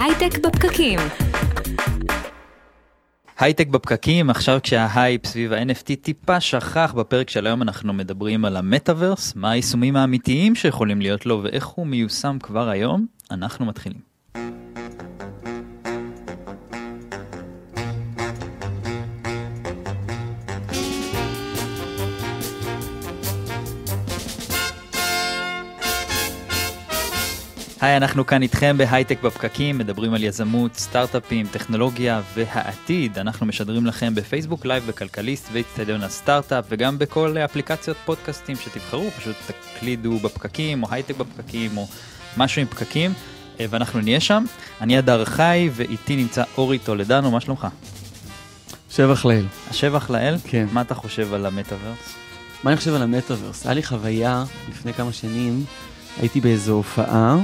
הייטק בפקקים. הייטק בפקקים, עכשיו כשההייפ סביב ה-NFT טיפה שכח, בפרק של היום אנחנו מדברים על המטאוורס, מה היישומים האמיתיים שיכולים להיות לו ואיך הוא מיושם כבר היום. אנחנו מתחילים. היי, אנחנו כאן איתכם בהייטק בפקקים, מדברים על יזמות, סטארט-אפים, טכנולוגיה והעתיד. אנחנו משדרים לכם בפייסבוק לייב, בכלכליסט, ואצטדיון הסטארט-אפ, וגם בכל אפליקציות פודקאסטים שתבחרו, פשוט תקלידו בפקקים, או הייטק בפקקים, או משהו עם פקקים, ואנחנו נהיה שם. אני אדר חי, ואיתי נמצא אורי תולדנו, מה שלומך? שבח לאל. השבח לאל? כן. מה אתה חושב על המטאוורס? מה אני חושב על המטאוורס? היה לי חוויה לפני כמה שנים, הייתי באיזו הופעה,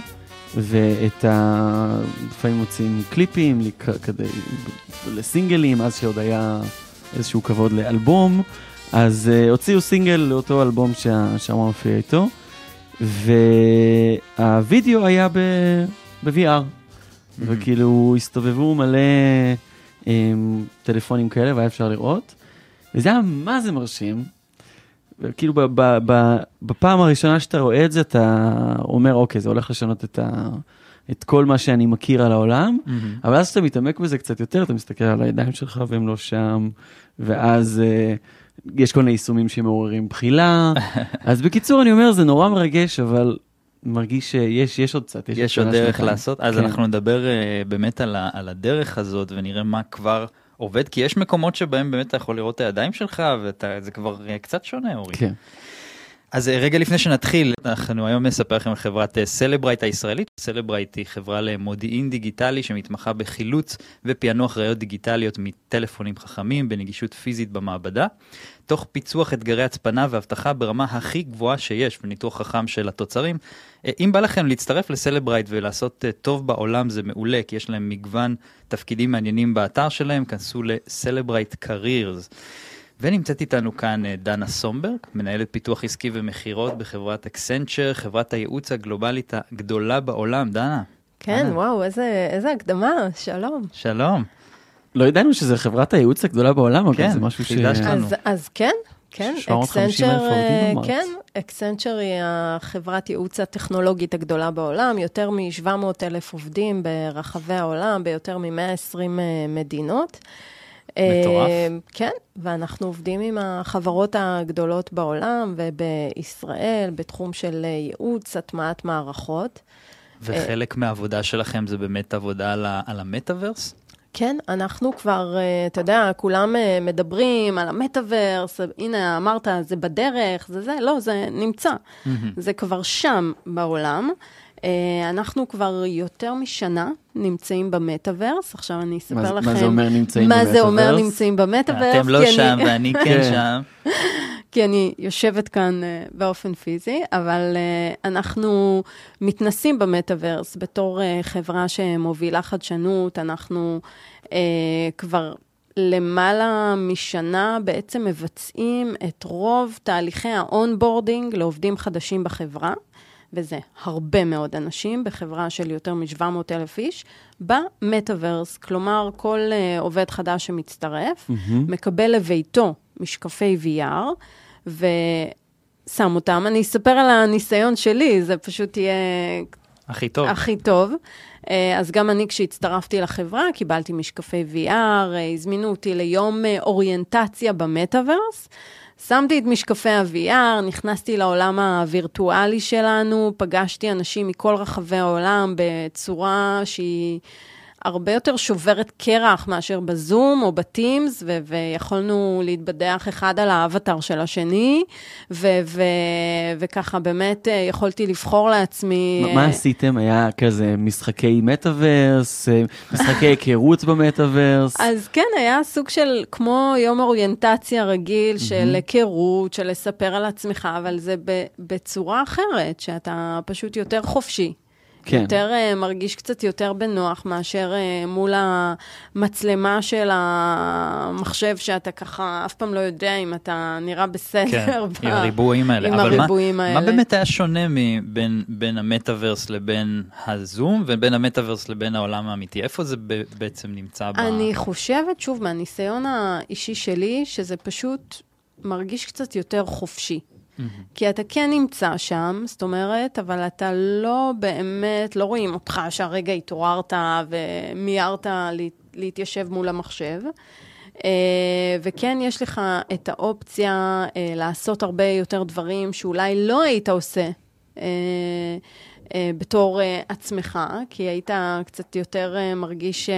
ואת לפעמים מוצאים קליפים לסינגלים, אז שעוד היה איזשהו כבוד לאלבום, אז הוציאו סינגל לאותו אלבום שהשאמר מופיע איתו, והווידאו היה ב-VR, וכאילו הסתובבו מלא טלפונים כאלה, והיה אפשר לראות, וזה היה מה זה מרשים, כאילו בפעם הראשונה שאתה רואה את זה, אתה אומר, אוקיי, זה הולך לשנות את כל מה שאני מכיר על העולם, אבל אז כשאתה מתעמק בזה קצת יותר, אתה מסתכל על הידיים שלך והם לא שם, ואז יש כל מיני יישומים שמעוררים בחילה, אז בקיצור אני אומר, זה נורא מרגש, אבל מרגיש שיש עוד קצת. יש עוד דרך לעשות, אז אנחנו נדבר באמת על הדרך הזאת, ונראה מה כבר עובד, כי יש מקומות שבהם באמת אתה יכול לראות את הידיים שלך, וזה כבר קצת שונה, אורי. כן. אז רגע לפני שנתחיל, אנחנו היום נספר לכם על חברת סלברייט הישראלית. סלברייט היא חברה למודיעין דיגיטלי שמתמחה בחילוץ ופענוח ראיות דיגיטליות מטלפונים חכמים בנגישות פיזית במעבדה, תוך פיצוח אתגרי הצפנה והבטחה ברמה הכי גבוהה שיש בניתוח חכם של התוצרים. אם בא לכם להצטרף לסלברייט ולעשות טוב בעולם זה מעולה, כי יש להם מגוון תפקידים מעניינים באתר שלהם, כנסו לסלברייט קריירס. ונמצאת איתנו כאן דנה סומברג, מנהלת פיתוח עסקי ומחירות בחברת Accenture, חברת הייעוץ הגלובלית הגדולה בעולם. דנה. כן, דנה. וואו, איזה הקדמה, שלום. שלום. לא ידענו שזה חברת הייעוץ הגדולה בעולם, אבל כן, זה משהו חידש לנו. אז כן, כן, Accenture היא חברת ייעוץ הטכנולוגית הגדולה בעולם, יותר מ-700,000 עובדים ברחבי העולם, ביותר מ-120 מדינות. מטורף. כן, ואנחנו עובדים עם החברות הגדולות בעולם ובישראל, בתחום של ייעוץ, הטמעת מערכות. וחלק מהעבודה שלכם זה באמת עבודה על המטאוורס? כן, אנחנו כבר, אתה יודע, כולם מדברים על המטאוורס, הנה אמרת, זה בדרך, זה, לא, זה נמצא. זה כבר שם בעולם. אנחנו כבר יותר משנה נמצאים במטאוורס, עכשיו אני אספר לכם מה זה אומר נמצאים במטאוורס. מה זה אומר נמצאים במטאוורס? אתם לא שם ואני כן שם. כי אני יושבת כאן באופן פיזי, אבל אנחנו מתנסים במטאוורס בתור חברה שמובילה חדשנות, אנחנו כבר למעלה משנה בעצם מבצעים את רוב תהליכי האונבורדינג לעובדים חדשים בחברה, וזה הרבה מאוד אנשים בחברה של יותר מ-700,000 איש, במטאוורס, כלומר כל עובד חדש שמצטרף, מקבל לביתו משקפי VR, ושם אותם, אני אספר על הניסיון שלי, זה פשוט יהיה הכי טוב. הכי טוב. אז גם אני כשהצטרפתי לחברה, קיבלתי משקפי VR, הזמינו אותי ליום אוריינטציה במטאוורס, שמתי את משקפי ה-VR, נכנסתי לעולם הווירטואלי שלנו, פגשתי אנשים מכל רחבי העולם בצורה שהיא הרבה יותר שוברת קרח מאשר בזום או בטימס, ויכולנו להתבדח אחד על האבטר של השני, וככה באמת יכולתי לבחור לעצמי. מה עשיתם? היה כזה משחקי מטאוורס, משחקי היכרות במטאוורס? אז כן, היה סוג של כמו יום אוריינטציה רגיל, של היכרות, של לספר על עצמך, אבל זה בצורה אחרת, שאתה פשוט יותר חופשי. יותר מרגיש קצת יותר בנוח מאשר מול המצלמה של המחשב שאתה ככה אף פעם לא יודע אם אתה נראה בסדר עם הריבועים האלה. אבל מה באמת היה שונה בין המטאוורס לבין הזום ובין המטאוורס לבין העולם האמיתי? איפה זה בעצם נמצא? אני חושבת שוב מהניסיון האישי שלי שזה פשוט מרגיש קצת יותר חופשי. כי אתה כן נמצא שם, זאת אומרת, אבל אתה לא באמת, לא רואים אותך שהרגע התעוררת ומיירת להתיישב מול המחשב. וכן יש לך את האופציה לעשות הרבה יותר דברים שאולי לא היית עושה בתור עצמך, כי היית קצת יותר מרגיש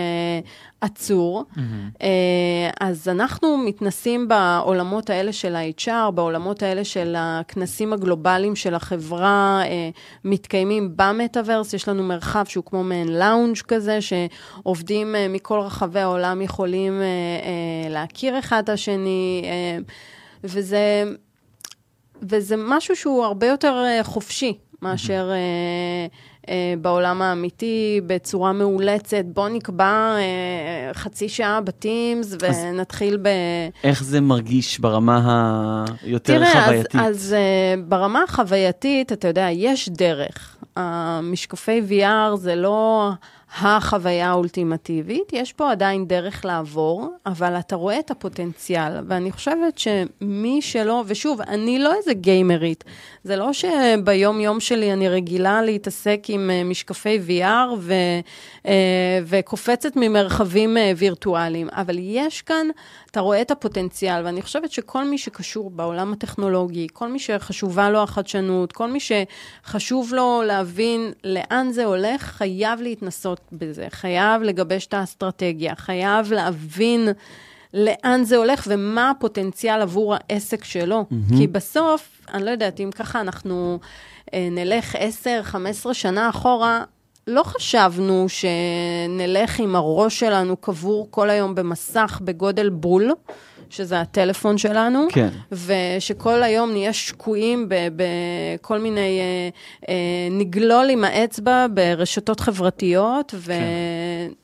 עצור. אז אנחנו מתנסים בעולמות האלה של ה-HR, בעולמות האלה של הכנסים הגלובליים של החברה, מתקיימים במטאוורס, יש לנו מרחב שהוא כמו מעין לאונג' כזה, שעובדים מכל רחבי העולם יכולים להכיר אחד את השני, וזה משהו שהוא הרבה יותר חופשי. מאשר בעולם האמיתי, בצורה מעולצת, בוא נקבע חצי שעה בטימס, ונתחיל ב... איך זה מרגיש ברמה היותר חווייתית? תראה, אז ברמה החווייתית, אתה יודע, יש דרך. המשקפי VR זה לא החוויה האולטימטיבית, יש פה עדיין דרך לעבור, אבל אתה רואה את הפוטנציאל, ואני חושבת שמי שלא, ושוב, אני לא איזה גיימרית, זה לא שביום יום שלי אני רגילה להתעסק עם משקפי VR וקופצת ממרחבים וירטואליים, אבל יש כאן, אתה רואה את הפוטנציאל, ואני חושבת שכל מי שקשור בעולם הטכנולוגי, כל מי שחשובה לו החדשנות, כל מי שחשוב לו להבין לאן זה הולך, חייב להתנסות בזה, חייב לגבש את האסטרטגיה, חייב להבין לאן זה הולך ומה הפוטנציאל עבור העסק שלו. כי בסוף, אני לא יודעת, אם ככה אנחנו נלך 10-15 שנה אחורה, לא חשבנו שנלך עם הראש שלנו קבור כל היום במסך בגודל בול, שזה הטלפון שלנו, כן. ושכל היום נהיה שקועים בכל מיני, נגלול עם האצבע ברשתות חברתיות,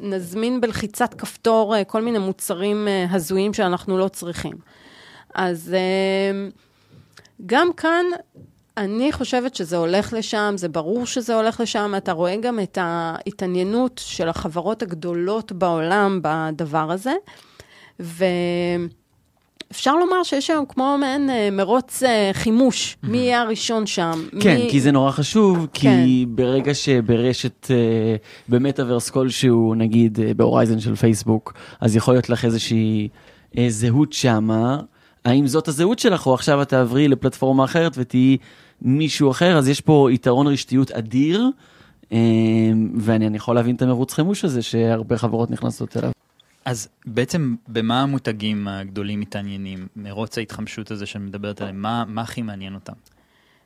ונזמין בלחיצת כפתור כל מיני מוצרים הזויים שאנחנו לא צריכים. אז גם כאן, אני חושבת שזה הולך לשם, זה ברור שזה הולך לשם, אתה רואה גם את ההתעניינות של החברות הגדולות בעולם בדבר הזה, ואפשר לומר שיש היום כמו מעין מרוץ חימוש, מי יהיה הראשון שם. כן, כי זה נורא חשוב, כי ברגע שברשת במטאוורס כלשהו, נגיד בהורייזן של פייסבוק, אז יכול להיות לך איזושהי זהות שמה, האם זאת הזהות שלך, או עכשיו את תעברי לפלטפורמה אחרת ותהיי מישהו אחר, אז יש פה יתרון רשתיות אדיר, ואני יכול להבין את המרוץ חימוש הזה, שהרבה חברות נכנסות אליו. אז בעצם במה המותגים הגדולים מתעניינים, מרוץ ההתחמשות הזה שאני מדברת עליהם, מה הכי מעניין אותם?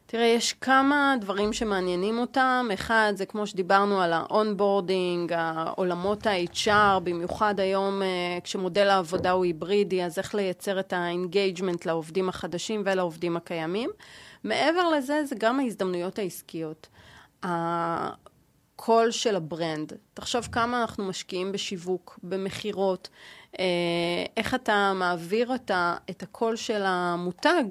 תראה, יש כמה דברים שמעניינים אותם. אחד, זה כמו שדיברנו על האונבורדינג, העולמות ה-HR, במיוחד היום כשמודל העבודה הוא היברידי, אז איך לייצר את האנגייג'מנט לעובדים החדשים ולעובדים הקיימים. מעבר לזה, זה גם ההזדמנויות העסקיות. הקול של הברנד. תחשוב כמה אנחנו משקיעים בשיווק, במחירות, איך אתה מעביר את הקול של המותג,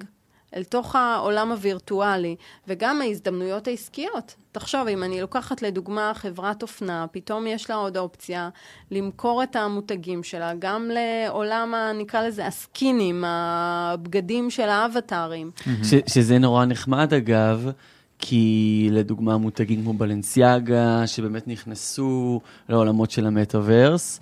אל תוך העולם הווירטואלי, וגם ההזדמנויות העסקיות. תחשוב, אם אני לוקחת לדוגמה חברת אופנה, פתאום יש לה עוד האופציה למכור את המותגים שלה, גם לעולם, נקרא לזה, הסקינים, הבגדים של האבטרים. שזה נורא נחמד, אגב, כי לדוגמה מותגים כמו בלנסיאגה, שבאמת נכנסו לעולמות של המטאוורס,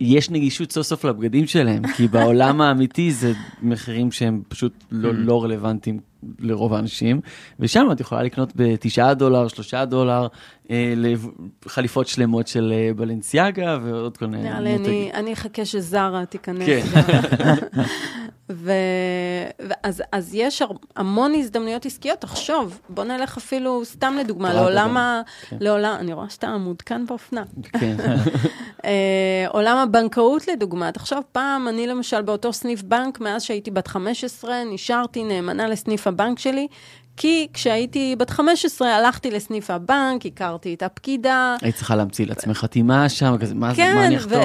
יש נגישות סוף סוף לבגדים שלהם, כי בעולם האמיתי זה מחירים שהם פשוט לא רלוונטיים לרוב האנשים, ושם את יכולה לקנות ב$9, $3, לחליפות שלמות של בלנסיאגה, ועוד כל מיני מותגים. אני אחכה שזרה תיכנס. כן. אז יש המון הזדמנויות עסקיות, תחשוב, בוא נלך אפילו סתם לדוגמה, לעולם, אני רואה שאתה עמוד כאן באופנה, עולם הבנקאות לדוגמה, תחשוב פעם, אני למשל באותו סניף בנק, מאז שהייתי בת 15, נשארתי נאמנה לסניף הבנק שלי, כי כשהייתי בת 15, הלכתי לסניף הבנק, הכרתי את הפקידה. היית צריכה להמציא לעצמך חתימה שם, מה אני אכתוב?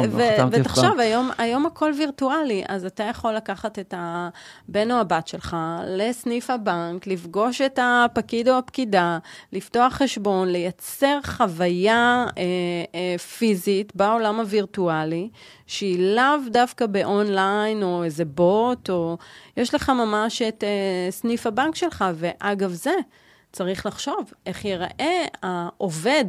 ותחשוב, היום הכל וירטואלי, אז אתה יכול לקחת את הבן או הבת שלך לסניף הבנק, לפגוש את הפקיד או הפקידה, לפתוח חשבון, לייצר חוויה פיזית בעולם הווירטואלי, שהיא לאו דווקא באונליין, או איזה בוט, או יש לך ממש את סניף הבנק שלך, ואגב זה, צריך לחשוב איך ייראה העובד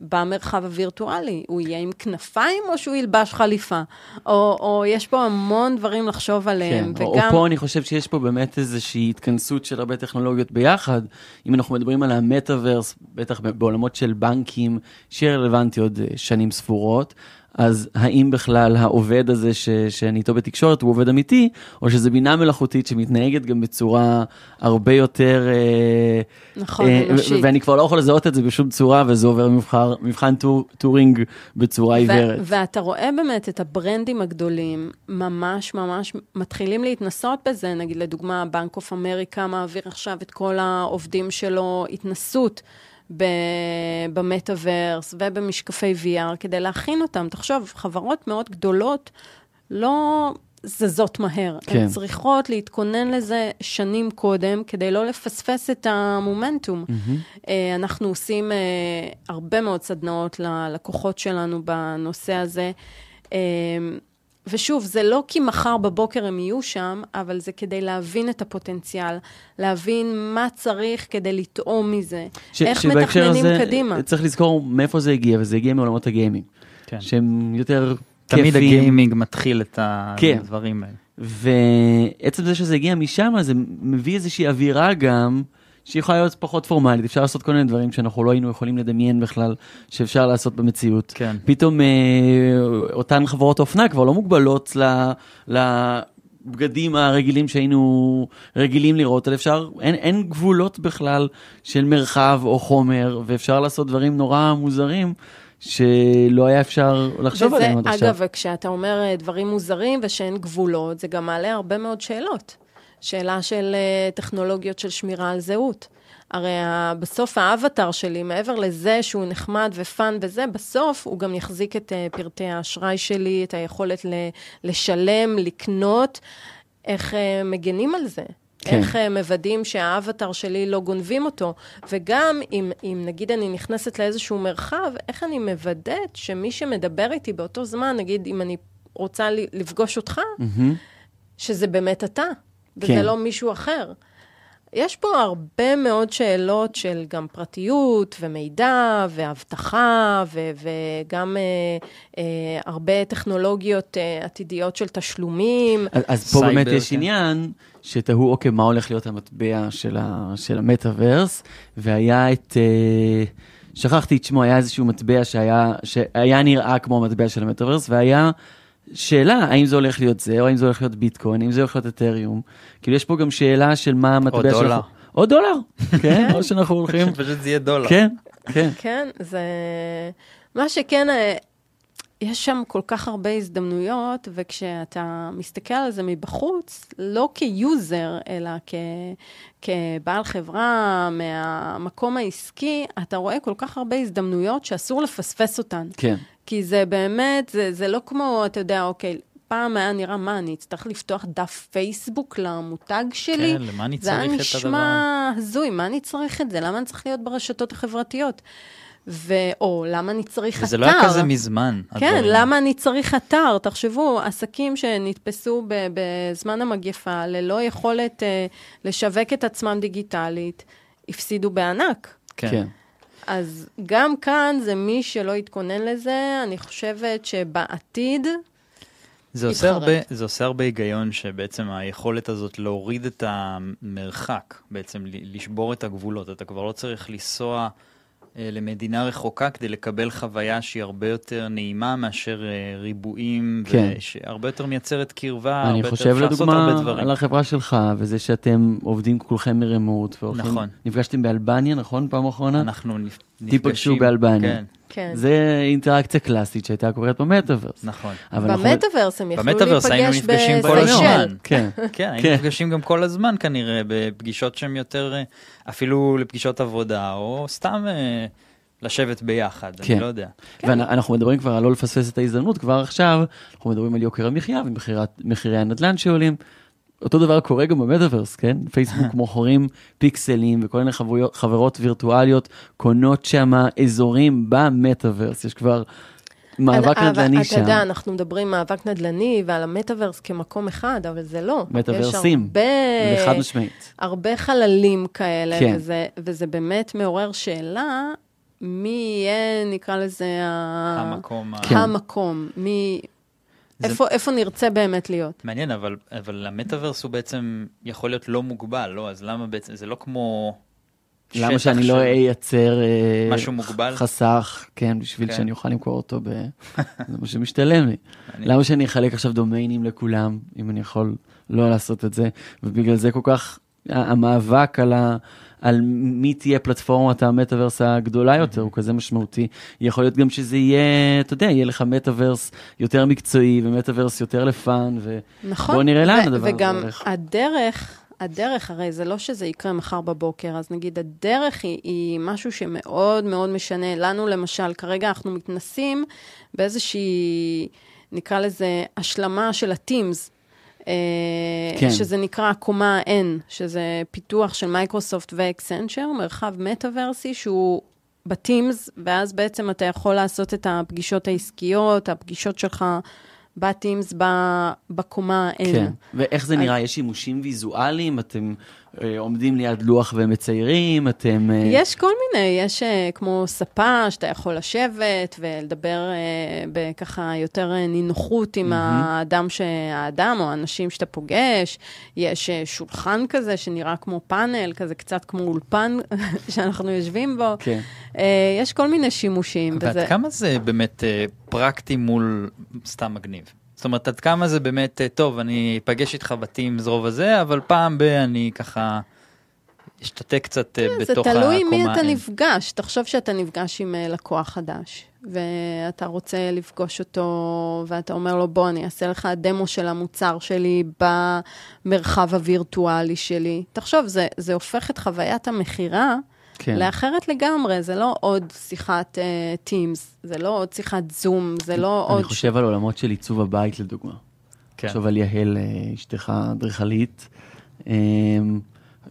במרחב הווירטואלי. הוא יהיה עם כנפיים, או שהוא ילבש חליפה? או יש פה המון דברים לחשוב עליהם. כן, וגם... או פה אני חושב שיש פה באמת איזושהי התכנסות של הרבה טכנולוגיות ביחד. אם אנחנו מדברים על המטאוורס, בטח בעולמות של בנקים, שיהיה רלוונטי עוד שנים ספורות, אז האם בכלל העובד הזה שאני איתו בתקשורת הוא עובד אמיתי, או שזה בינה מלאכותית שמתנהגת גם בצורה הרבה יותר... נכון, אנושית. ואני כבר לא יכול לזהות את זה בשום צורה, וזה עובר מבחן טורינג בצורה עיוורת. ואתה רואה באמת את הברנדים הגדולים, ממש ממש מתחילים להתנסות בזה, נגיד לדוגמה, בנק אוף אמריקה מעביר עכשיו את כל העובדים שלו התנסות, במטאוורס ובמשקפי VR, כדי להכין אותם. תחשוב, חברות מאוד גדולות לא זזות מהר. כן. הן צריכות להתכונן לזה שנים קודם, כדי לא לפספס את המומנטום. Mm-hmm. אנחנו עושים הרבה מאוד סדנאות ללקוחות שלנו בנושא הזה. ושוב, זה לא כי מחר בבוקר הם יהיו שם, אבל זה כדי להבין את הפוטנציאל, להבין מה צריך כדי לטעום מזה, איך מתכננים קדימה. צריך לזכור מאיפה זה הגיע, וזה הגיע מעולמות הגיימינג, כן. שהם יותר כיפים. תמיד הגיימינג מתחיל את הדברים האלה. ועצם זה שזה הגיע משם, זה מביא איזושהי אווירה גם, שיכולה להיות פחות פורמלית, אפשר לעשות כל מיני דברים שאנחנו לא היינו יכולים לדמיין בכלל, שאפשר לעשות במציאות. כן. פתאום אותן חברות אופנה כבר לא מוגבלות לבגדים הרגילים שהיינו רגילים לראות, אבל אפשר, אין גבולות בכלל של מרחב או חומר, ואפשר לעשות דברים נורא מוזרים, שלא היה אפשר לחשוב עליהם עד עכשיו. אגב, כשאתה אומר דברים מוזרים ושאין גבולות, זה גם מעלה הרבה מאוד שאלות. שאלה של טכנולוגיות של שמירה על זהות. הרי בסוף האבטר שלי, מעבר לזה שהוא נחמד ופן וזה, בסוף הוא גם יחזיק את פרטי האשראי שלי, את היכולת לשלם, לקנות. איך מגנים על זה? כן. איך מוודאים שהאבטר שלי לא גונבים אותו? וגם אם נגיד אני נכנסת לאיזשהו מרחב, איך אני מוודאת שמי שמדבר איתי באותו זמן, נגיד אם אני רוצה לפגוש אותך, שזה באמת אתה? וזה כן. לא מישהו אחר. יש פה הרבה מאוד שאלות של גם פרטיות ומידע והבטחה וגם הרבה טכנולוגיות עתידיות של תשלומים. אז פה באמת יש כן. עניין שתהו, אוקיי, מה הולך להיות המטבע של המטאוורס, והיה את... שכחתי את שמו, היה איזשהו מטבע שהיה נראה כמו המטבע של המטאוורס, והיה... שאלה, האם זה הולך להיות זה, או האם זה הולך להיות ביטקוין, האם זה הולך להיות אתריום. כאילו יש פה גם שאלה של מה המטבע שלך. או דולר. או דולר, כן, או שאנחנו הולכים. פשוט זה יהיה דולר. כן, כן. כן, זה... מה שכן, יש שם כל כך הרבה הזדמנויות, וכשאתה מסתכל על זה מבחוץ, לא כיוזר, אלא כבעל חברה, מהמקום העסקי, אתה רואה כל כך הרבה הזדמנויות שאסור לפספס אותן. כן. כי זה באמת, זה לא כמו, אתה יודע, אוקיי, פעם היה נראה מה, אני אצטרך לפתוח דף פייסבוק למותג שלי. כן, למה אני צריך את הדבר? זה נשמע הזוי, מה אני צריך את זה? למה אני צריך להיות ברשתות החברתיות? או למה אני צריך אתר? וזה לא היה כזה מזמן. כן, למה אני צריך אתר? תחשבו, עסקים שנתפסו בזמן המגפה, ללא יכולת לשווק את עצמם דיגיטלית, הפסידו בענק. כן. אז גם כאן זה מי שלא יתכונן לזה, אני חושבת שבעתיד יתחרט. זה עושה הרבה היגיון שבעצם היכולת הזאת להוריד את המרחק, בעצם לשבור את הגבולות, אתה כבר לא צריך לנסוע למדינה רחוקה כדי לקבל חוויה שהיא הרבה יותר נעימה מאשר ריבועים, כן. והרבה יותר מייצרת קרבה, אני חושב לדוגמה על החברה שלך, וזה שאתם עובדים כולכם מרמות, נכון. נפגשתם באלבניה, נכון פעם אחרונה? אנחנו נפגשים. תיפגשו באלבניה. כן. זה אינטראקציה קלאסית שהייתה קורית במטאוורס. נכון. במטאוורס הם יכלו להיפגש בסיישל. כן, היינו נפגשים גם כל הזמן כנראה, בפגישות שהן יותר, אפילו לפגישות עבודה, או סתם לשבת ביחד, אני לא יודע. ואנחנו מדברים כבר על לא לפספס את ההזדמנות, כבר עכשיו אנחנו מדברים על יוקר המחיה ומחירי הנדל"ן שעולים, אותו דבר קורה גם במטאוורס, כן? פייסבוק מוכרים פיקסלים וכל מיני חברות וירטואליות, קונות שם אזורים במטאוורס. יש כבר מאבק נדלני שם. אתה יודע, אנחנו מדברים מאבק נדלני ועל המטאוורס כמקום אחד, אבל זה לא. מטאוורסים. זה חד משמעית. הרבה חללים כאלה, כן. וזה באמת מעורר שאלה, מי יהיה, נקרא לזה, המקום. כן. המקום, מי... איפה נרצה באמת להיות? מעניין, אבל המטאוורס הוא בעצם יכול להיות לא מוגבל, לא? אז למה בעצם, זה לא כמו... למה שאני לא אייצר חסך, כן, בשביל שאני אוכל למכור אותו, זה מה שמשתלם לי. למה שאני אחלק עכשיו דומיינים לכולם, אם אני יכול לא לעשות את זה, ובגלל זה כל כך המאבק על מי תהיה פלטפורמת המטאוורס הגדולה יותר, הוא כזה משמעותי. יכול להיות גם שזה יהיה, אתה יודע, יהיה לך מטאוורס יותר מקצועי, ומטאוורס יותר לפן, ובוא נראה לאן הדבר. וגם הדרך, הרי זה לא שזה יקרה מחר בבוקר, אז נגיד הדרך היא משהו שמאוד מאוד משנה לנו, למשל, כרגע אנחנו מתנסים באיזושהי, נקרא לזה, השלמה של הטימס, שזה נקרא קומה N, שזה פיתוח של מייקרוסופט ואקסנצ'ר, מרחב מטאוורסי שהוא בטימס, ואז בעצם אתה יכול לעשות את הפגישות העסקיות, הפגישות שלך בטימס בקומה N. כן, ואיך זה נראה? יש שימושים ויזואליים? אתם עומדים ליד לוח ומציירים? אתם... יש כל מיני, יש כמו ספה שאתה יכול לשבת ולדבר בככה יותר נינוחות עם האדם או האנשים שאתה פוגש, יש שולחן כזה שנראה כמו פאנל, כזה קצת כמו אולפן שאנחנו יושבים בו, יש כל מיני שימושים. ועד כמה זה באמת פרקטי מול סתם מגניב? זאת אומרת, עד כמה זה באמת, טוב, אני אפגש איתך בתים זרוב הזה, אבל פעם אני ככה אשתתק קצת בתוך הקומה. זה תלוי מי אתה נפגש. תחשוב שאתה נפגש עם לקוח חדש, ואתה רוצה לפגוש אותו, ואתה אומר לו, בוא, אני אעשה לך דמו של המוצר שלי במרחב הווירטואלי שלי. תחשוב, זה הופך את חוויית המחירה, לאחרת לגמרי, זה לא עוד שיחת טימס, זה לא עוד שיחת זום, זה לא עוד... אני חושב על עולמות של עיצוב הבית, לדוגמה. חושב על יהל, אשתך אדריכלית.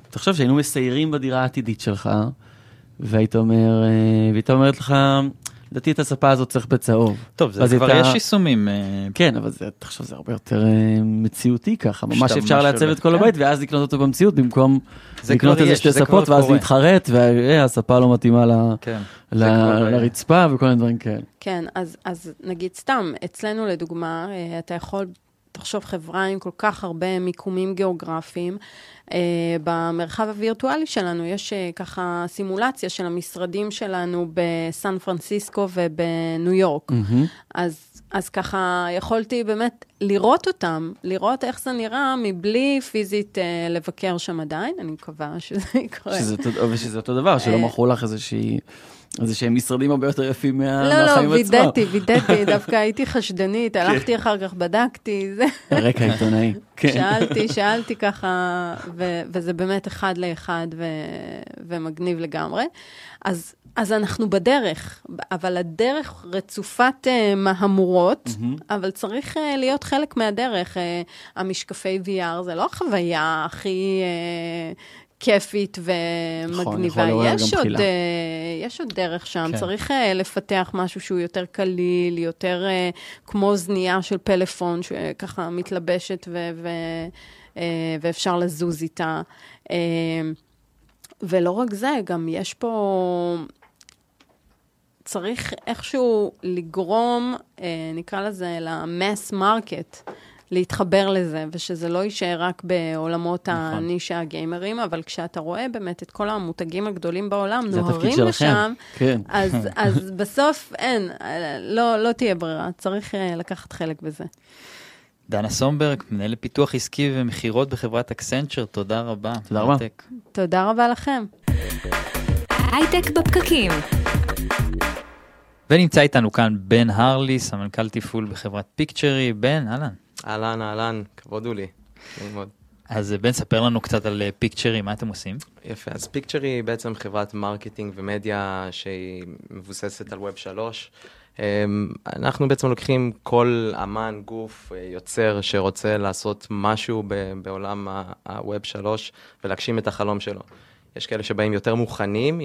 תחשוב שהיינו מסיירים בדירה העתידית שלך, והיית אומרת לך, לדעתי את הספה הזאת צריך בצהוב. טוב, זה כבר יש יישומים. כן, אבל תחשוב, זה הרבה יותר מציאותי ככה. ממש אפשר לעצב את כל הבית, ואז לקנות אותו במציאות, במקום לקנות איזה שתי ספות, ואז להתחרט, והספה לא מתאימה לרצפה, וכל הדברים כאלה. כן, אז נגיד סתם, אצלנו לדוגמה, אתה יכול... תחשוב חברה עם כל כך הרבה מיקומים גיאוגרפיים, במרחב הווירטואלי שלנו יש ככה סימולציה של המשרדים שלנו בסן פרנסיסקו ובניו יורק. אז ככה יכולתי באמת לראות אותם, לראות איך זה נראה מבלי פיזית לבקר שם עדיין, אני מקווה שזה יקרה. שזה אותו דבר, שלא מכרו לך איזושהי... אז שהם משרדים הרבה יותר יפים מהחיים עצמם. לא, וידאתי, דווקא הייתי חשדנית, הלכתי אחר כך, בדקתי. הרקע עיתונאי. שאלתי ככה, וזה באמת אחד לאחד, ומגניב לגמרי. אז אנחנו בדרך, אבל הדרך רצופת מהמורות, אבל צריך להיות חלק מהדרך. המשקפי VR זה לא החוויה הכי... כיפית ומגניבה. יש עוד דרך שם. צריך לפתח משהו שהוא יותר קליל, יותר כמו זנייה של פלאפון, שככה מתלבשת ואפשר לזוז איתה. ולא רק זה, גם יש פה... צריך איכשהו לגרום, נקרא לזה, למס מרקט, להתחבר לזה, ושזה לא יישאר רק בעולמות הנישה הגיימרים, אבל כשאתה רואה באמת את כל המותגים הגדולים בעולם, נוהרים לשם, אז בסוף אין, לא תהיה ברירה, צריך לקחת חלק בזה. דנה סומברג, מנהל לפיתוח עסקי ומחירות בחברת אקסנצ'ר, תודה רבה. תודה רבה. תודה רבה לכם. הייטק בפקקים. ונמצא איתנו כאן בן הרלי, סמנכ"ל תפעול בחברת פיקצ'רי. בן, אהלן. אהלן, אהלן, כבוד הוא לי. אז בן, ספר לנו קצת על פיקצ'רי, מה אתם עושים? יפה, אז פיקצ'רי היא בעצם חברת מרקטינג ומדיה שהיא מבוססת על ווב 3. אנחנו בעצם לוקחים כל אמן, גוף, יוצר שרוצה לעשות משהו בעולם הווב 3 ולהגשים את החלום שלו. יש כאלה שבאים יותר מוכנים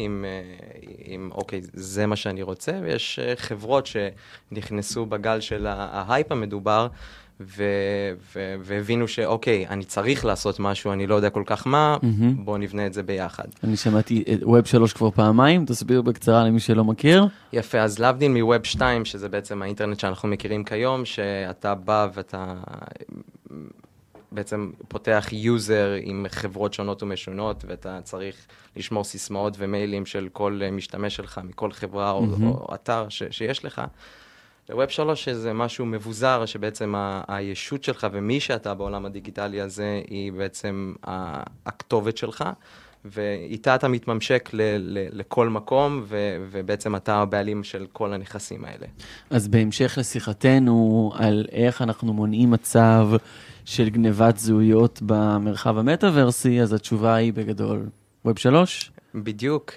עם אוקיי, זה מה שאני רוצה, ויש חברות שנכנסו בגל של ההייפ המדובר, והבינו שאוקיי, אני צריך לעשות משהו, אני לא יודע כל כך מה, בואו נבנה את זה ביחד. אני שמעתי ווב 3 כבר פעמיים, תסביר בקצרה למי שלא מכיר. יפה, אז להבדיל מווב 2, שזה בעצם האינטרנט שאנחנו מכירים כיום, שאתה בא ואתה בעצם פותח יוזר עם חברות שונות ומשונות, ואתה צריך לשמור סיסמאות ומיילים של כל משתמש שלך, מכל חברה או אתר שיש לך. לווב 3 זה משהו מבוזר, שבעצם הישות שלך ומי שאתה בעולם הדיגיטלי הזה, היא בעצם הכתובת שלך, ואיתה אתה מתממשק לכל מקום, ובעצם אתה הבעלים של כל הנכסים האלה. אז בהמשך לשיחתנו על איך אנחנו מונעים מצב של גניבת זהויות במרחב המטאוורסי, אז התשובה היא בגדול ווב 3. בדיוק,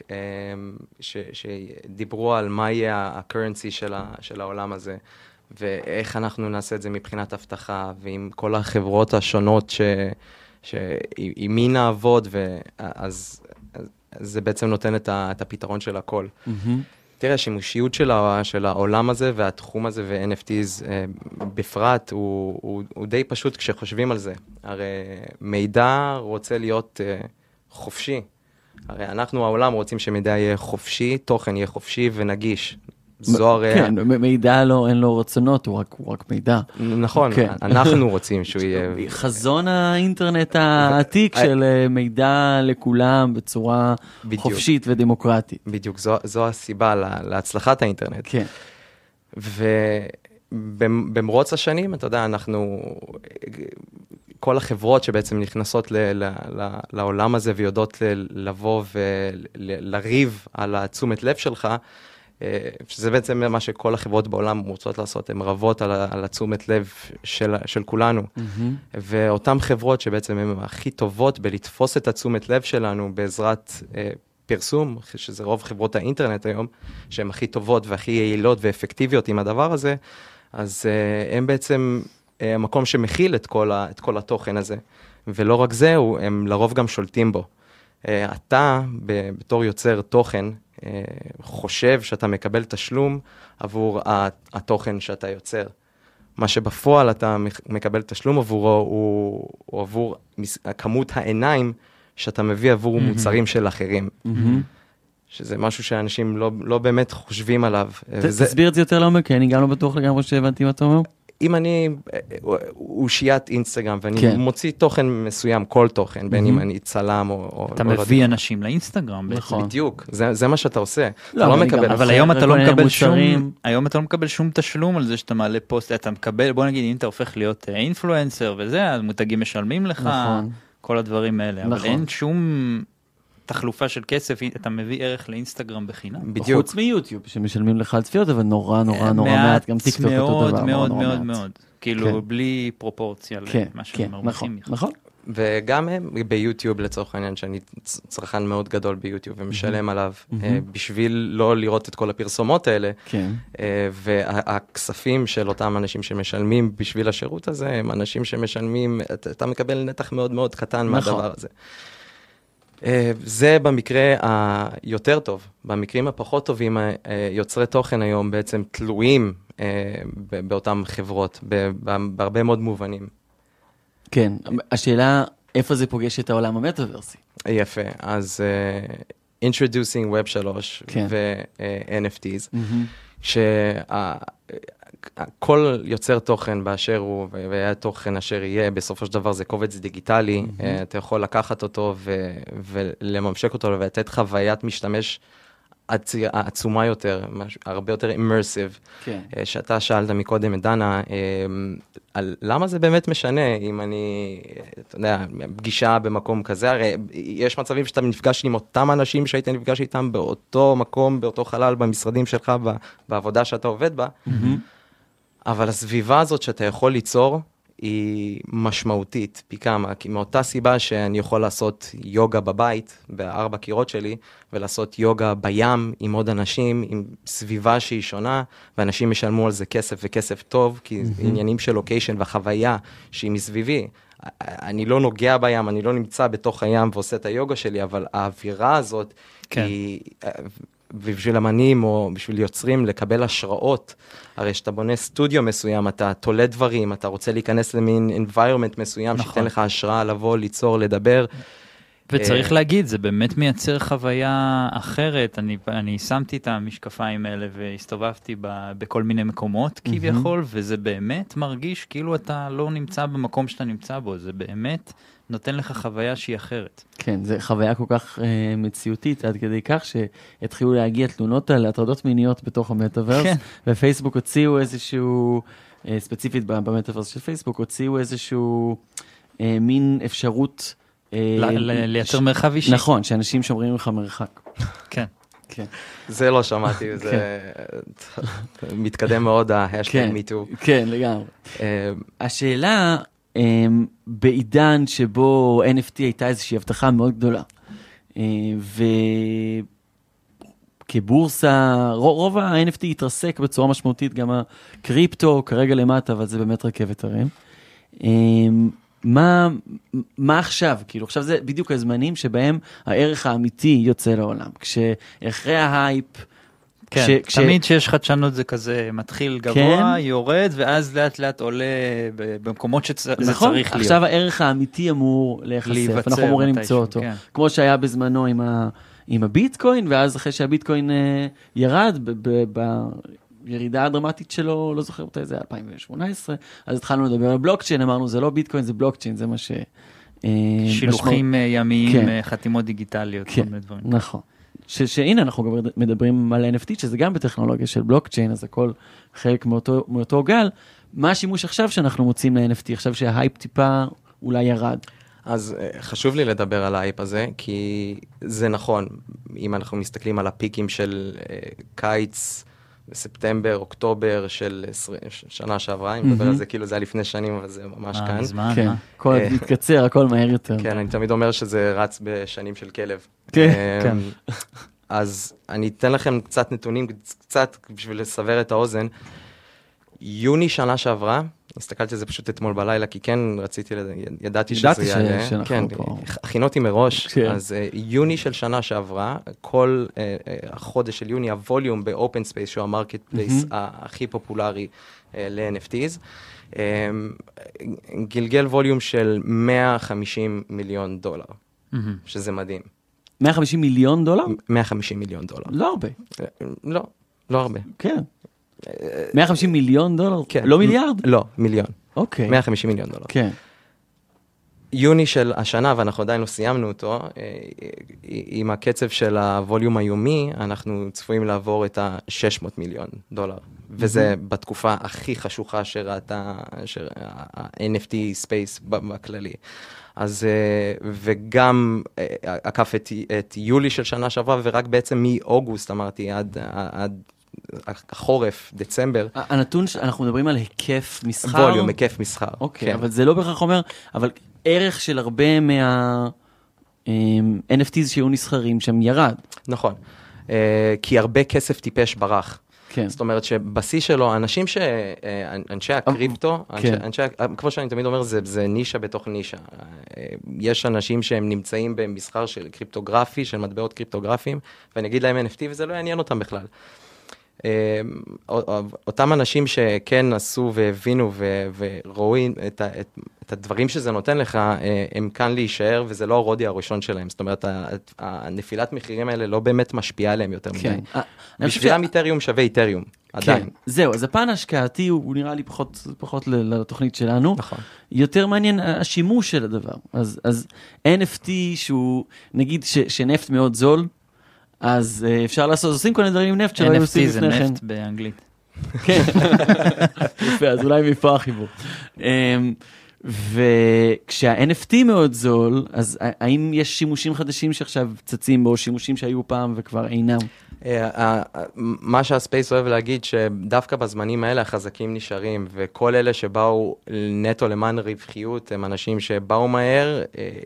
שדיברו על מה יהיה הקרנסי של העולם הזה, ואיך אנחנו נעשה את זה מבחינת הבטחה, ועם כל החברות השונות שעם מי נעבוד, אז זה בעצם נותן את הפתרון של הכל. תראה, השימושיות של העולם הזה והתחום הזה ו-NFTs בפרט הוא די פשוט כשחושבים על זה. הרי מידע רוצה להיות חופשי. הרי אנחנו, העולם, רוצים שמידע יהיה חופשי, תוכן יהיה חופשי ונגיש. כן, מידע אין לו רצונות, הוא רק מידע. נכון, אנחנו רוצים שהוא יהיה חזון האינטרנט העתיק של מידע לכולם בצורה חופשית ודמוקרטית. בדיוק, זו הסיבה להצלחת האינטרנט. כן. ובמרוץ השנים, אתה יודע, אנחנו כל החברות שבעצם נכנסות לעולם הזה ויודעות לבוא ולריב על התשומת לב שלך, שזה בעצם מה שכל החברות בעולם רוצות לעשות, הן רבות על התשומת לב של כולנו. ואותן חברות שבעצם הן הכי טובות בלתפוס את התשומת לב שלנו בעזרת פרסום, שזה רוב חברות האינטרנט היום, שהן הכי טובות והכי יעילות ואפקטיביות עם הדבר הזה, אז הן בעצם המקום שמכיל את כל התוכן הזה. ולא רק זה, הם לרוב גם שולטים בו. אתה, בתור יוצר תוכן, חושב שאתה מקבל תשלום עבור התוכן שאתה יוצר. מה שבפועל אתה מקבל תשלום עבורו הוא עבור כמות העיניים שאתה מביא עבור מוצרים של אחרים. שזה משהו שאנשים לא באמת חושבים עליו. תסביר את זה יותר לעומק, כי אני גם לא בטוח לגמרי שהבנתי מה אתה אומר. אם אני אושיית אינסטגרם, ואני מוציא תוכן מסוים, כל תוכן, בין אם אני צלם או אתה מביא אנשים לאינסטגרם, נכון. בדיוק, זה מה שאתה עושה. אבל היום אתה לא מקבל שום תשלום על זה שאתה מעלה פוסט, אתה מקבל, בוא נגיד, אם אתה הופך להיות אינפלואנסר וזה, אז מותגים משלמים לך, כל הדברים האלה. אבל אין שום תחלופה של כסף, אתה מביא ערך לאינסטגרם בחינם. בדיוק. חוץ מיוטיוב, שמשלמים לך על צפיות, אבל נורא נורא נורא מעט, גם טיקטוק אותו דבר. מאוד מאוד מאוד. כאילו, בלי פרופורציה למה שמרוויחים. נכון. וגם ביוטיוב לצורך העניין, שאני צרכן מאוד גדול ביוטיוב, ומשלם עליו, בשביל לא לראות את כל הפרסומות האלה. כן. והכספים של אותם אנשים שמשלמים בשביל השירות הזה, הם אנשים שמשלמים, אתה מקבל נתח מאוד מאוד קטן מהדבר הזה. זה במקרה היותר טוב. במקרים הפחות טובים, יוצרי תוכן היום בעצם תלויים באותן חברות, בהרבה מאוד מובנים. כן, השאלה, איפה זה פוגש את העולם המטאוורסי? יפה, אז Introducing Web 3 ו-NFTs, כל יוצר תוכן באשר הוא, והיה תוכן אשר יהיה, בסופו של דבר זה קובץ דיגיטלי, אתה יכול לקחת אותו ולממשק אותו, ולתת חוויית משתמש עצומה יותר, הרבה יותר immersive. כן. שאתה שאלת מקודם את דנה, על למה זה באמת משנה אם אני, אתה יודע, פגישה במקום כזה, הרי יש מצבים שאתה נפגש עם אותם אנשים שהיית נפגש איתם באותו מקום, באותו חלל, במשרדים שלך, בעבודה שאתה עובד בה, אבל הסביבה הזאת שאתה יכול ליצור, היא משמעותית פי כמה, כי מאותה סיבה שאני יכול לעשות יוגה בבית, בארבע קירות שלי, ולעשות יוגה בים עם עוד אנשים, עם סביבה שהיא שונה, ואנשים ישלמו על זה כסף וכסף טוב, כי עניינים של לוקיישן והחוויה שהיא מסביבי. אני לא נוגע בים, אני לא נמצא בתוך הים ועושה את היוגה שלי, אבל האווירה הזאת היא... ובשביל אמנים או בשביל יוצרים לקבל השראות, הרי שאתה בונה סטודיו מסוים, אתה תולה דברים, אתה רוצה להיכנס למין environment מסוים, נכון. שתן לך השראה לבוא, ליצור, לדבר. וצריך להגיד, זה באמת מייצר חוויה אחרת, אני שמתי את המשקפיים האלה והסתובבתי בכל מיני מקומות כביכול, וזה באמת מרגיש כאילו אתה לא נמצא במקום שאתה נמצא בו, זה באמת נותן לך חוויה שהיא אחרת. כן, זו חוויה כל כך מציאותית, עד כדי כך שהתחילו להגיע תלונות על הטרדות מיניות בתוך המטאוורס, ופייסבוק הוציאו איזשהו, ספציפית במטאוורס של פייסבוק, הוציאו איזשהו מין אפשרות לייצר מרחב אישי. נכון, שאנשים שומרים לך מרחק. כן. זה לא שמעתי, זה מתקדם מאוד, ההשטג מיטו. כן, לגמרי. השאלה, בעידן שבו NFT הייתה איזושהי הבטחה מאוד גדולה, וכבורסה, רוב ה-NFT התרסק בצורה משמעותית, גם הקריפטו כרגע למטה, אבל זה באמת רכבת הרים. מה עכשיו? כאילו, עכשיו זה בדיוק הזמנים שבהם הערך האמיתי יוצא לעולם. כשאחרי ההייפ... כן, תמיד שיש חדשנות זה כזה מתחיל גבוה, יורד, ואז לאט לאט עולה במקומות שזה צריך להיות. עכשיו הערך האמיתי אמור להיחשף, אנחנו אמורים למצוא אותו. כמו שהיה בזמנו עם הביטקוין, ואז אחרי שהביטקוין ירד, ירידה הדרמטית שלו, לא זוכר אותה, זה 2018, אז התחלנו לדבר על בלוקצ'יין, אמרנו, זה לא ביטקוין, זה בלוקצ'יין, זה מה ש... שילוחים ימיים, חתימות דיגיטליות, כל מיני דברים. נכון. שהנה אנחנו גם מדברים על NFT, שזה גם בטכנולוגיה של בלוקצ'יין, אז הכל חלק מאותו גל. מה השימוש עכשיו שאנחנו מוצאים ל-NFT? עכשיו שההייפ טיפה אולי ירד. אז חשוב לי לדבר על ההייפ הזה, כי זה נכון, אם אנחנו מסתכלים על הפיקים של קיץ, ספטמבר, אוקטובר של שנה שעברה, אני מדבר על זה, כאילו זה היה לפני שנים, אבל זה ממש כאן. זמן, מה? הכל מתקצר, הכל מהר יותר. כן, אני תמיד אומר שזה רץ בשנים של כלב. כן. אז אני אתן לכם קצת נתונים, קצת בשביל לסבר את האוזן. יוני שנה שעברה, הסתכלתי על זה פשוט אתמול בלילה, כי כן רציתי, ידעתי שזה יעלה. כן, הכינותי מראש. אז יוני של שנה שעברה, כל החודש של יוני, הווליום באופן ספייס, שהוא המרקט פלייס הכי פופולרי ל-NFTs, גלגל ווליום של 150 מיליון דולר, שזה מדהים. 150 מיליון דולר? 150 מיליון דולר. לא הרבה. לא, לא הרבה. כן. 150 מיליון דולר? לא מיליארד? לא, מיליון. אוקיי. 150 מיליון דולר. כן. יוני של השנה, ואנחנו עדיין לא סיימנו אותו, עם הקצב של הווליום היומי, אנחנו צפויים לעבור את ה-600 מיליון דולר. וזה בתקופה הכי חשוכה שראתה ה-NFT ספייס בכללי. אז, וגם עקף את יולי של שנה שעברה, ורק בעצם מאוגוסט, אמרתי, עד החורף, דצמבר. הנתון, אנחנו מדברים על היקף מסחר. ווליום, היקף מסחר. אוקיי, אבל זה לא בהכרח אומר, אבל ערך של הרבה מה-NFTs שהיו נסחרים שם ירד. נכון, כי הרבה כסף טיפש ברח. זאת אומרת שבשיא שלו, אנשים שאנשי הקריפטו, כמו שאני תמיד אומר, זה נישה בתוך נישה. יש אנשים שהם נמצאים במסחר של קריפטוגרפי, של מטבעות קריפטוגרפיים, ואני אגיד להם NFT, וזה לא יעניין אותם בכלל. אותם אנשים שכן עשו והבינו ורואים את הדברים שזה נותן לך, הם כאן להישאר, וזה לא הרודי הראשון שלהם. זאת אומרת, הנפילת מחירים האלה לא באמת משפיעה עליהם יותר מדי. בשבילם איתריום שווה איתריום, עדיין. זהו, אז הפן ההשקעתי הוא נראה לי פחות לתוכנית שלנו. נכון. יותר מעניין השימוש של הדבר. אז NFT שהוא, נגיד שנפט מאוד זול, אז אפשר לעשות, עושים כל הדברים עם נפט שלא היו עושים לפני כן. NFT זה נפט באנגלית. כן. יפה, אז אולי מפה החיבור. וכשה-NFT מאוד זול, אז האם יש שימושים חדשים שעכשיו צצים בו, שימושים שהיו פעם וכבר אינם? מה שהספייס אוהב להגיד, שדווקא בזמנים האלה החזקים נשארים, וכל אלה שבאו נטו למען רווחיות, הם אנשים שבאו מהר,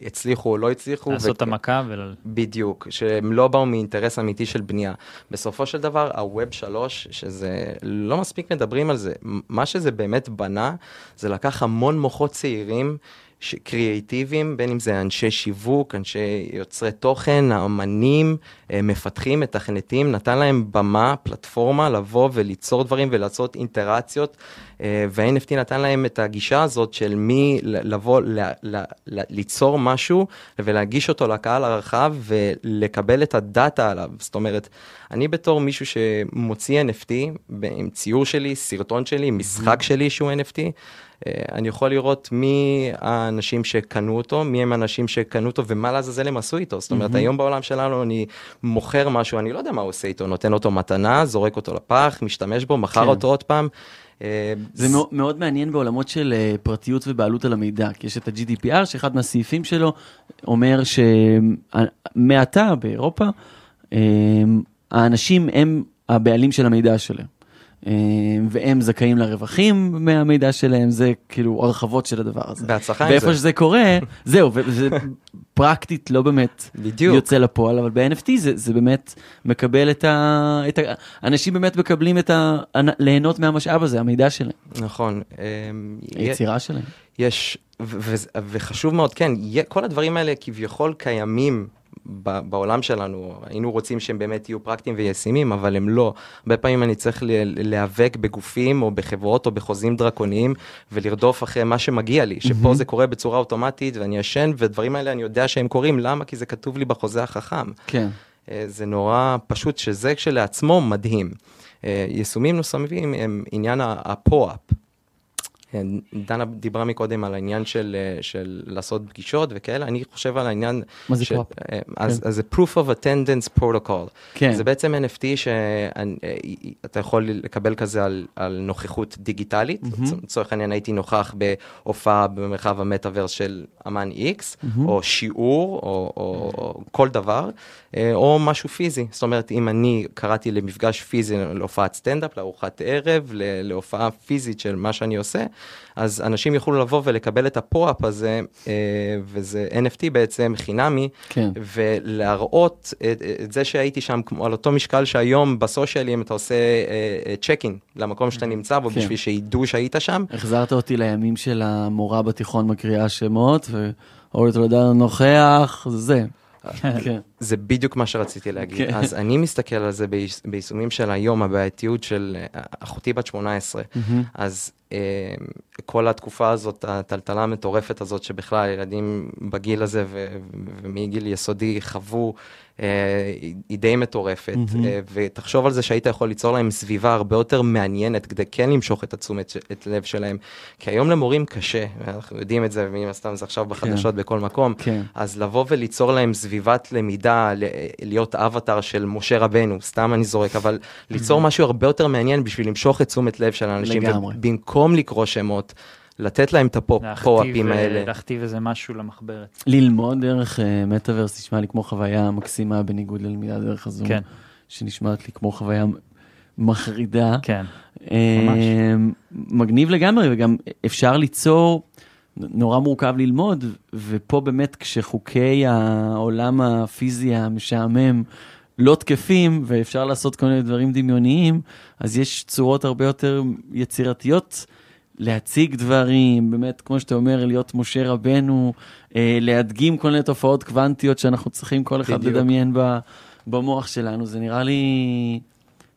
הצליחו או לא הצליחו. לעשות את המכה ולא... בדיוק, שהם לא באו מאינטרס אמיתי של בנייה. בסופו של דבר, הווב 3, שזה לא מספיק מדברים על זה, מה שזה באמת בנה, זה לקח המון מוחות צעירים, קריאיטיביים, בין אם זה אנשי שיווק, אנשי יוצרי תוכן, האמנים, מפתחים, מתכנתים, נתן להם במה, פלטפורמה, לבוא וליצור דברים ולעשות אינטראקציות, וה-NFT נתן להם את הגישה הזאת של מי לבוא, ליצור משהו ולהגיש אותו לקהל הרחב ולקבל את הדאטה עליו. זאת אומרת, אני בתור מישהו שמוציא NFT, עם ציור שלי, סרטון שלי, משחק שלי שהוא NFT, אני יכול לראות מי האנשים שקנו אותו, מי הם האנשים שקנו אותו, ומה לעזאזל הם עשו איתו. זאת אומרת, היום בעולם שלנו אני מוכר משהו, אני לא יודע מה הוא עושה איתו, נותן אותו מתנה, זורק אותו לפח, משתמש בו, מחר אותו עוד פעם. זה מאוד מעניין בעולמות של פרטיות ובעלות על המידע, כי יש את ה-GDPR, שאחד מהסעיפים שלו אומר שמעתה באירופה, האנשים הם הבעלים של המידע שלהם. והם זכאים לרווחים מהמידע שלהם, זה כאילו הרחבות של הדבר הזה. בהצלחה עם זה. ואיפה שזה קורה, זהו, וזה פרקטית לא באמת יוצא לפועל, אבל ב-NFT זה באמת מקבל את ה... אנשים באמת מקבלים את ה... ליהנות מהמשאב הזה, המידע שלהם. נכון. היצירה שלהם. יש, וחשוב מאוד, כן, כל הדברים האלה כביכול קיימים, בעולם שלנו, היינו רוצים שהם באמת יהיו פרקטיים וישימים, אבל הם לא. הרבה פעמים אני צריך להיאבק בגופים או בחברות או בחוזים דרקוניים ולרדוף אחרי מה שמגיע לי, שפה זה קורה בצורה אוטומטית ואני ישן, ודברים האלה אני יודע שהם קורים. למה? כי זה כתוב לי בחוזה החכם. כן. זה נורא פשוט שזה כשלעצמו מדהים. יישומים נוספים הם עניין הפו-אפ. דנה דיברה מקודם על העניין של לעשות פגישות וכאלה, אני חושב על העניין... מה זה פרופ? אז זה proof of attendance protocol. זה בעצם NFT שאתה יכול לקבל כזה על נוכחות דיגיטלית, לצורך העניין הייתי נוכח בהופעה במרחב המטאוורס של אמן X, או שיעור, או כל דבר, או משהו פיזי. זאת אומרת, אם אני קראתי למפגש פיזי, להופעת סטנדאפ, לארוחת ערב, להופעה פיזית של מה שאני עושה, אז אנשים יוכלו לבוא ולקבל את הפו-אפ הזה, וזה NFT בעצם חינמי, ולהראות את זה שהייתי שם, על אותו משקל שהיום בסושיאלים אתה עושה צ'קין למקום שאתה נמצא בו, בשביל שידעו שהיית שם. החזרת אותי לימים של המורה בתיכון מקריאה שמות, ואורית רודן נוכח, זה. זה בדיוק מה שרציתי להגיד. אז אני מסתכל על זה ביישומים של היום, הבעייתיות של אחותי בת 18. אז כל התקופה הזאת, הטלטלה המטורפת הזאת, שבכלל ילדים בגיל הזה ומגיל יסודי חוו, היא די מטורפת. ותחשוב על זה שהיית יכול ליצור להם סביבה הרבה יותר מעניינת, כדי כן למשוך את התשומת, את לב שלהם. כי היום למורים קשה, אנחנו יודעים את זה, ומן הסתם זה עכשיו בחדשות בכל מקום. אז לבוא וליצור להם סביבת למידה, להיות אבטר של משה רבנו, סתם אני זורק, אבל ליצור משהו הרבה יותר מעניין בשביל למשוך את תשומת לב של האנשים. במקום לקרוא שמות, לתת להם את הפו-אפים האלה. להכתיב איזה משהו למחברת. ללמוד דרך מטאוורס נשמע לי כמו חוויה מקסימה, בניגוד ללמידה דרך הזום, שנשמעת לי כמו חוויה מחרידה. כן, ממש. מגניב לגמרי, וגם אפשר ליצור, נורא מורכב ללמוד, ופה באמת כשחוקי העולם הפיזי המשעמם, לא תקפים, ואפשר לעשות כל מיני דברים דמיוניים, אז יש צורות הרבה יותר יצירתיות, להציג דברים, באמת, כמו שאתה אומר, להיות משה רבנו, להדגים כל מיני תופעות קוונטיות, שאנחנו צריכים כל אחד לדמיין במוח שלנו, זה נראה לי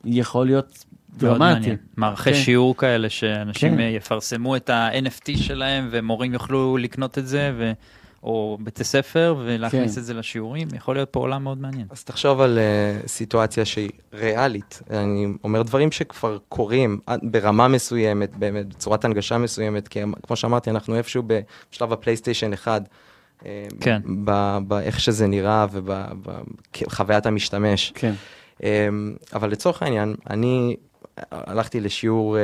יכול להיות דרמטי. מערכי שיעור כאלה, שאנשים יפרסמו את ה-NFT שלהם, ומורים יוכלו לקנות את זה, ו... או בית הספר, ולהכניס את זה לשיעורים, יכול להיות פה עולם מאוד מעניין. אז תחשוב על סיטואציה שהיא ריאלית, אני אומר דברים שכבר קורים, ברמה מסוימת, בצורת הנגשה מסוימת, כי כמו שאמרתי, אנחנו איפשהו בשלב הפלייסטיישן 1, כן. באיך שזה נראה ובחוויית המשתמש. כן. אבל לצורך העניין, אני הלכתי לשיעור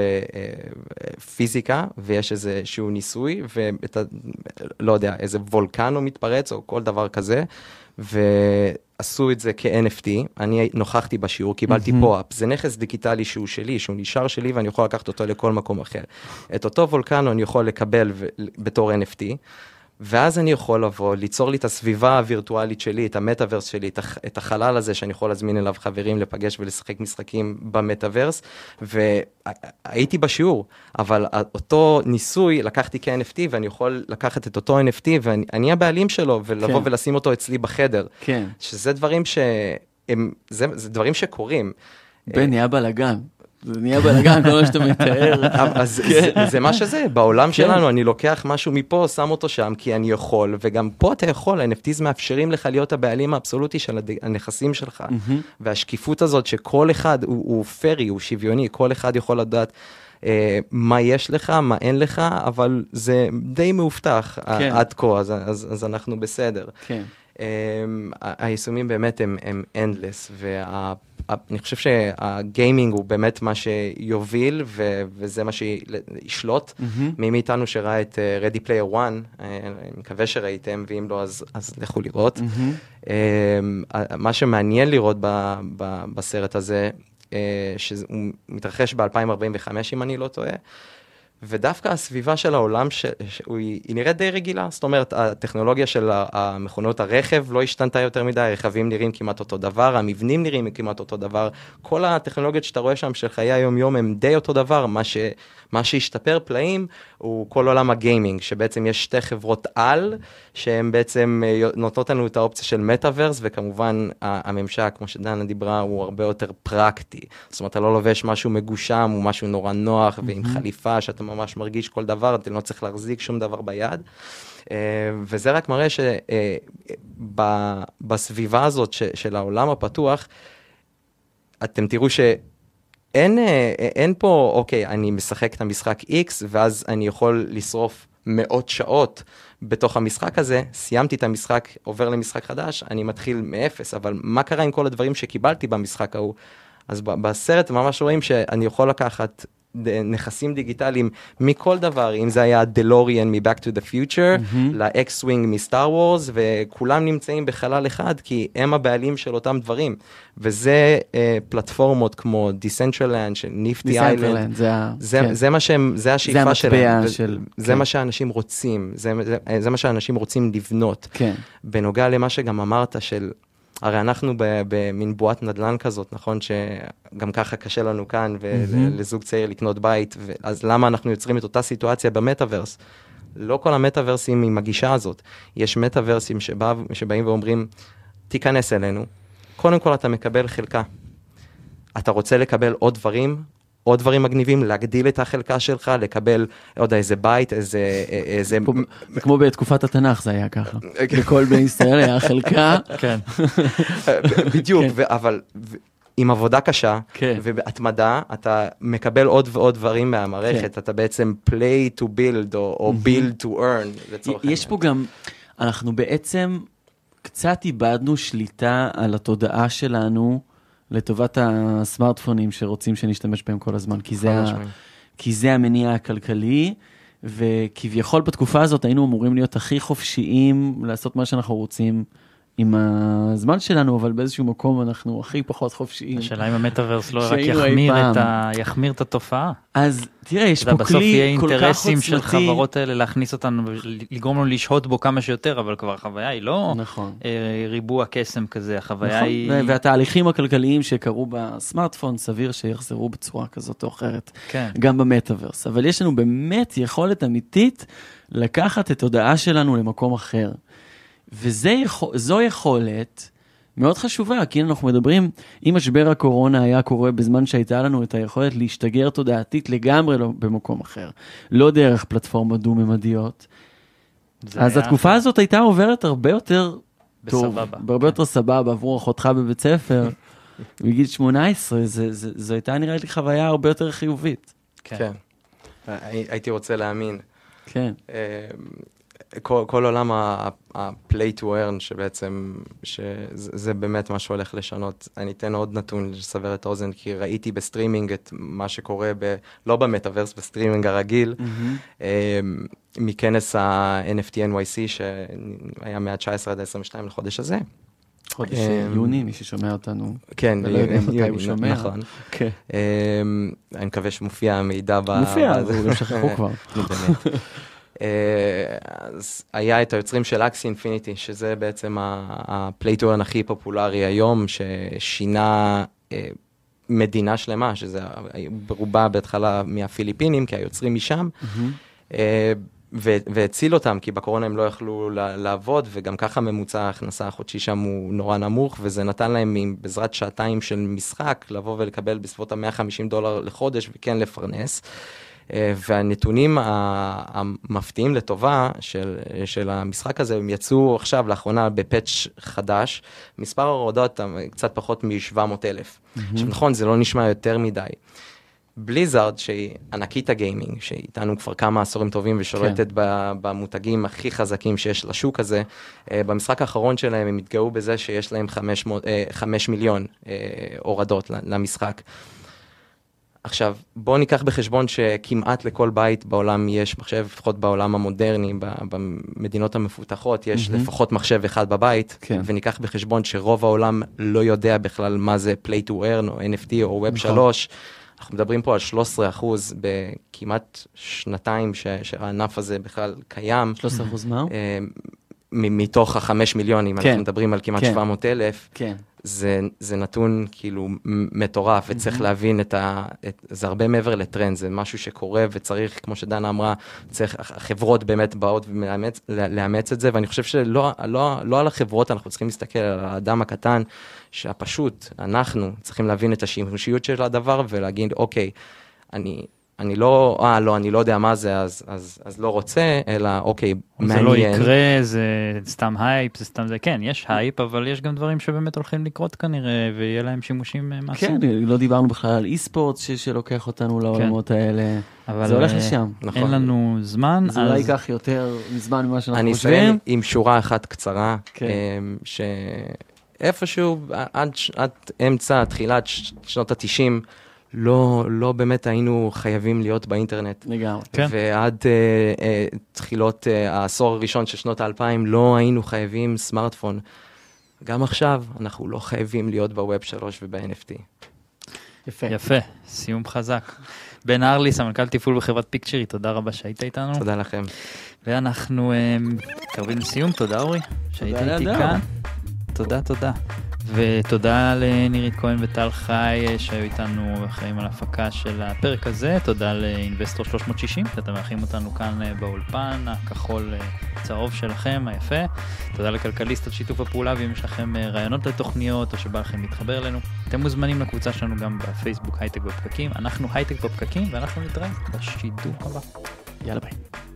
פיזיקה, ויש איזשהו ניסוי, ולא יודע, איזה וולקן הוא מתפרץ, או כל דבר כזה, ועשו את זה כ-NFT, אני נוכחתי בשיעור, קיבלתי פו-אפ, זה נכס דיגיטלי שהוא שלי, שהוא נשאר שלי, ואני יכול לקחת אותו לכל מקום אחר. את אותו וולקן אני יכול לקבל בתור NFT, ואז אני יכול לבוא, ליצור לי את הסביבה הווירטואלית שלי, את המטאוורס שלי, את החלל הזה שאני יכול להזמין אליו חברים, לפגש ולשחק משחקים במטאוורס, והייתי בשיעור, אבל אותו ניסוי לקחתי כ-NFT, ואני יכול לקחת את אותו NFT, ואני הבעלים שלו, ולבוא ולשים אותו אצלי בחדר. כן. שזה דברים זה דברים שקורים. בני אבא לגן. זה נהיה בלגן, כל מה שאתה מתאר. אז זה מה שזה, בעולם שלנו, אני לוקח משהו מפה, שם אותו שם, כי אני יכול, וגם פה אתה יכול, ה-NFTs מאפשרים לך להיות הבעלים האבסולוטי של הנכסים שלך, והשקיפות הזאת שכל אחד הוא פרי, הוא שוויוני, כל אחד יכול לדעת מה יש לך, מה אין לך, אבל זה די מאובטח עד כה, אז אנחנו בסדר. כן. היישומים באמת הם endless, אני חושב שהגיימינג הוא באמת מה שיוביל, וזה מה שישלוט. מי מאיתנו שראה את Ready Player One, אני מקווה שראיתם, ואם לא, אז לכו לראות. מה שמעניין לראות בסרט הזה, שהוא מתרחש ב-2045, אם אני לא טועה, ודווקא הסביבה של העולם, היא נראית די רגילה, זאת אומרת, הטכנולוגיה של המכונות הרכב לא השתנתה יותר מדי, הרכבים נראים כמעט אותו דבר, המבנים נראים כמעט אותו דבר, כל הטכנולוגיות שאתה רואה שם של חיי היום-יום הם די אותו דבר, מה שהשתפר פלאים הוא כל עולם הגיימינג, שבעצם יש שתי חברות על, שהן בעצם נותנות לנו את האופציה של מטאוורס, וכמובן הממשק, כמו שדנה דיברה, הוא הרבה יותר פרקטי, זאת אומרת, אתה לא לובש משהו מגושם, הוא משהו נורא נוח, ועם חליפה שאתה ממש מרגיש כל דבר, אתה לא צריך להחזיק שום דבר ביד, וזה רק מראה שבסביבה הזאת של העולם הפתוח, אתם תראו שאין פה, אוקיי, אני משחק את המשחק X, ואז אני יכול לשרוף מאות שעות בתוך המשחק הזה, סיימתי את המשחק, עובר למשחק חדש, אני מתחיל מאפס, אבל מה קרה עם כל הדברים שקיבלתי במשחק ההוא? אז בסרט ממש רואים שאני יכול לקחת נכסים דיגיטליים מכל דבר, אם זה היה דלוריאן מ-Back to the Future, ל-X-Wing מסטאר וורס, וכולם נמצאים בחלל אחד, כי הם הבעלים של אותם דברים. וזה פלטפורמות כמו Decentraland, של Nifty Island. זה השאיפה שלהם. זה מה שאנשים רוצים. זה מה שאנשים רוצים לבנות. בנוגע למה שגם אמרת של הרי אנחנו במין בועת נדלן כזאת, נכון? שגם ככה קשה לנו כאן, ולזוג צעיר לקנות בית, אז למה אנחנו יוצרים את אותה סיטואציה במטאוורס? לא כל המטאוורסים עם הגישה הזאת. יש מטאוורסים שבאים ואומרים, תיכנס אלינו. קודם כל אתה מקבל חלקה. אתה רוצה לקבל עוד דברים מגניבים, להגדיל את החלקה שלך, לקבל, עוד איזה בית, איזה... כמו בתקופת התנ"ך זה היה ככה. לכל בני ישראל היה חלקה. כן. בדיוק, אבל עם עבודה קשה, ובהתמדה, אתה מקבל עוד ועוד דברים מהמערכת, אתה בעצם play to build, או build to earn. יש פה גם, אנחנו בעצם קצת איבדנו שליטה על התודעה שלנו, לטובת הסמארטפונים שרוצים שנשתמש בהם כל הזמן, כי זה המניע הכלכלי, וכביכול בתקופה הזאת היינו אמורים להיות הכי חופשיים, לעשות מה שאנחנו רוצים עם הזמן שלנו, אבל באיזשהו מקום אנחנו הכי פחות חופשיים. השאלה אם המטאוורס לא רק יחמיר את התופעה. אז תראה, יש פה כלי כל כך עוצמתי. בסוף יהיה אינטרסים של חברות האלה להכניס אותנו, לגרום לנו לשהות בו כמה שיותר, אבל כבר החוויה היא לא ריבוע קסם כזה, החוויה היא... והתהליכים הכלכליים שקרו בסמארטפון, סביר שיחזרו בצורה כזאת או אחרת, גם במטאוורס. אבל יש לנו באמת יכולת אמיתית לקחת את הודעה שלנו למקום אחר. וזו יכולת מאוד חשובה, כי אנחנו מדברים, אם משבר הקורונה היה קורה בזמן שהייתה לנו את היכולת להשתגר תודעתית לגמרי במקום אחר, לא דרך פלטפורמה דו-ממדיות, אז התקופה הזאת הייתה עוברת הרבה יותר טוב, הרבה יותר סבבה, עבור אחותך בבית ספר, בגיל 18, זו הייתה נראה לי חוויה הרבה יותר חיובית. כן. הייתי רוצה להאמין. כן. כל עולם ה-play to earn, שבעצם, שזה באמת מה שהולך לשנות. אני אתן עוד נתון לסבר את האוזן, כי ראיתי בסטרימינג את מה שקורה, לא במטאוורס, בסטרימינג הרגיל, מכנס ה-NFT NYC, שהיה מה-19 עד 22 לחודש הזה. חודש יוני, מי ששומע אותנו. כן, יוני, נכון. אני מקווה שמופיע המידע. מופיע, הוא לא שכחו כבר. באמת. אז היה את היוצרים של אקסי אינפיניטי, שזה בעצם הפלייטורן הכי פופולרי היום, ששינה מדינה שלמה, שזה ברובה בהתחלה מהפיליפינים, כי היוצרים משם, והציל אותם, כי בקורונה הם לא יכלו לעבוד, וגם ככה ממוצע ההכנסה החודשי שם הוא נורא נמוך, וזה נתן להם בעזרת שעתיים של משחק, לבוא ולקבל בסביבות $150 לחודש, וכן לפרנס. והנתונים המפתיעים לטובה של המשחק הזה, הם יצאו עכשיו לאחרונה בפאץ' חדש, מספר ההורדות קצת פחות מ-700,000. עכשיו נכון, זה לא נשמע יותר מדי. בליזארד, שהיא ענקית הגיימינג, שהיא איתנו כבר כמה עשורים טובים ושולטת במותגים הכי חזקים שיש לשוק הזה, במשחק האחרון שלהם הם התגאו בזה שיש להם 5 מיליון הורדות למשחק. עכשיו, בואו ניקח בחשבון שכמעט לכל בית בעולם יש מחשב, לפחות בעולם המודרני, במדינות המפותחות, יש לפחות מחשב אחד בבית, וניקח בחשבון שרוב העולם לא יודע בכלל מה זה Play to Earn או NFT או Web 3. אנחנו מדברים פה על 13% בכמעט שנתיים שהענף הזה בכלל קיים. 13% מה? מתוך ה5 מיליון, אם אנחנו מדברים על כמעט 700,000. כן. זה נתון כאילו מטורף, וצריך להבין זה הרבה מעבר לטרנד, זה משהו שקורה וצריך, כמו שדנה אמרה, החברות באמת באות לאמץ את זה, ואני חושב שלא על החברות אנחנו צריכים להסתכל, על האדם הקטן, שהפשוט אנחנו צריכים להבין את השימושיות של הדבר, ולהגיד, אוקיי, אני לא יודע מה זה, אז לא רוצה, אלא אוקיי, מעניין. זה לא יקרה, זה סתם הייפ, זה סתם זה, כן, יש הייפ, אבל יש גם דברים שבאמת הולכים לקרות כנראה, ויהיה להם שימושים מעשיים. כן, לא דיברנו בכלל על אי-ספורט שלוקח אותנו לעולמות האלה. זה הולך לשם. אין לנו זמן. זה לא ייקח יותר מזמן ממה שאנחנו חושבים. אני אסיים עם שורה אחת קצרה, שאיפשהו עד אמצע, תחילת שנות ה-90, לא באמת היינו חייבים להיות באינטרנט. לגמרי. ועד תחילות העשור הראשון של שנות ה-2000, לא היינו חייבים סמארטפון. גם עכשיו אנחנו לא חייבים להיות בווב 3 וב-NFT. יפה. יפה, סיום חזק. בן ארלי, סמנכ"ל תפעול בחברת פיקצ'רי, תודה רבה שהיית איתנו. תודה לכם. ואנחנו מתקרבים לסיום, תודה אורי, שהיית איתי כאן. תודה. ותודה לנירית כהן וטל חי שהיו איתנו אחראים על ההפקה של הפרק הזה. תודה לאינבסטור 360 שאתם מארחים אותנו כאן באולפן הכחול צהוב שלכם היפה. תודה לכלכליסט על שיתוף הפעולה, ואם יש לכם רעיונות לתוכניות או שבא לכם להתחבר אלינו, אתם מוזמנים לקבוצה שלנו גם בפייסבוק, הייטק בפקקים. אנחנו הייטק בפקקים, ואנחנו נתראה בשידור הבא. יאללה ביי.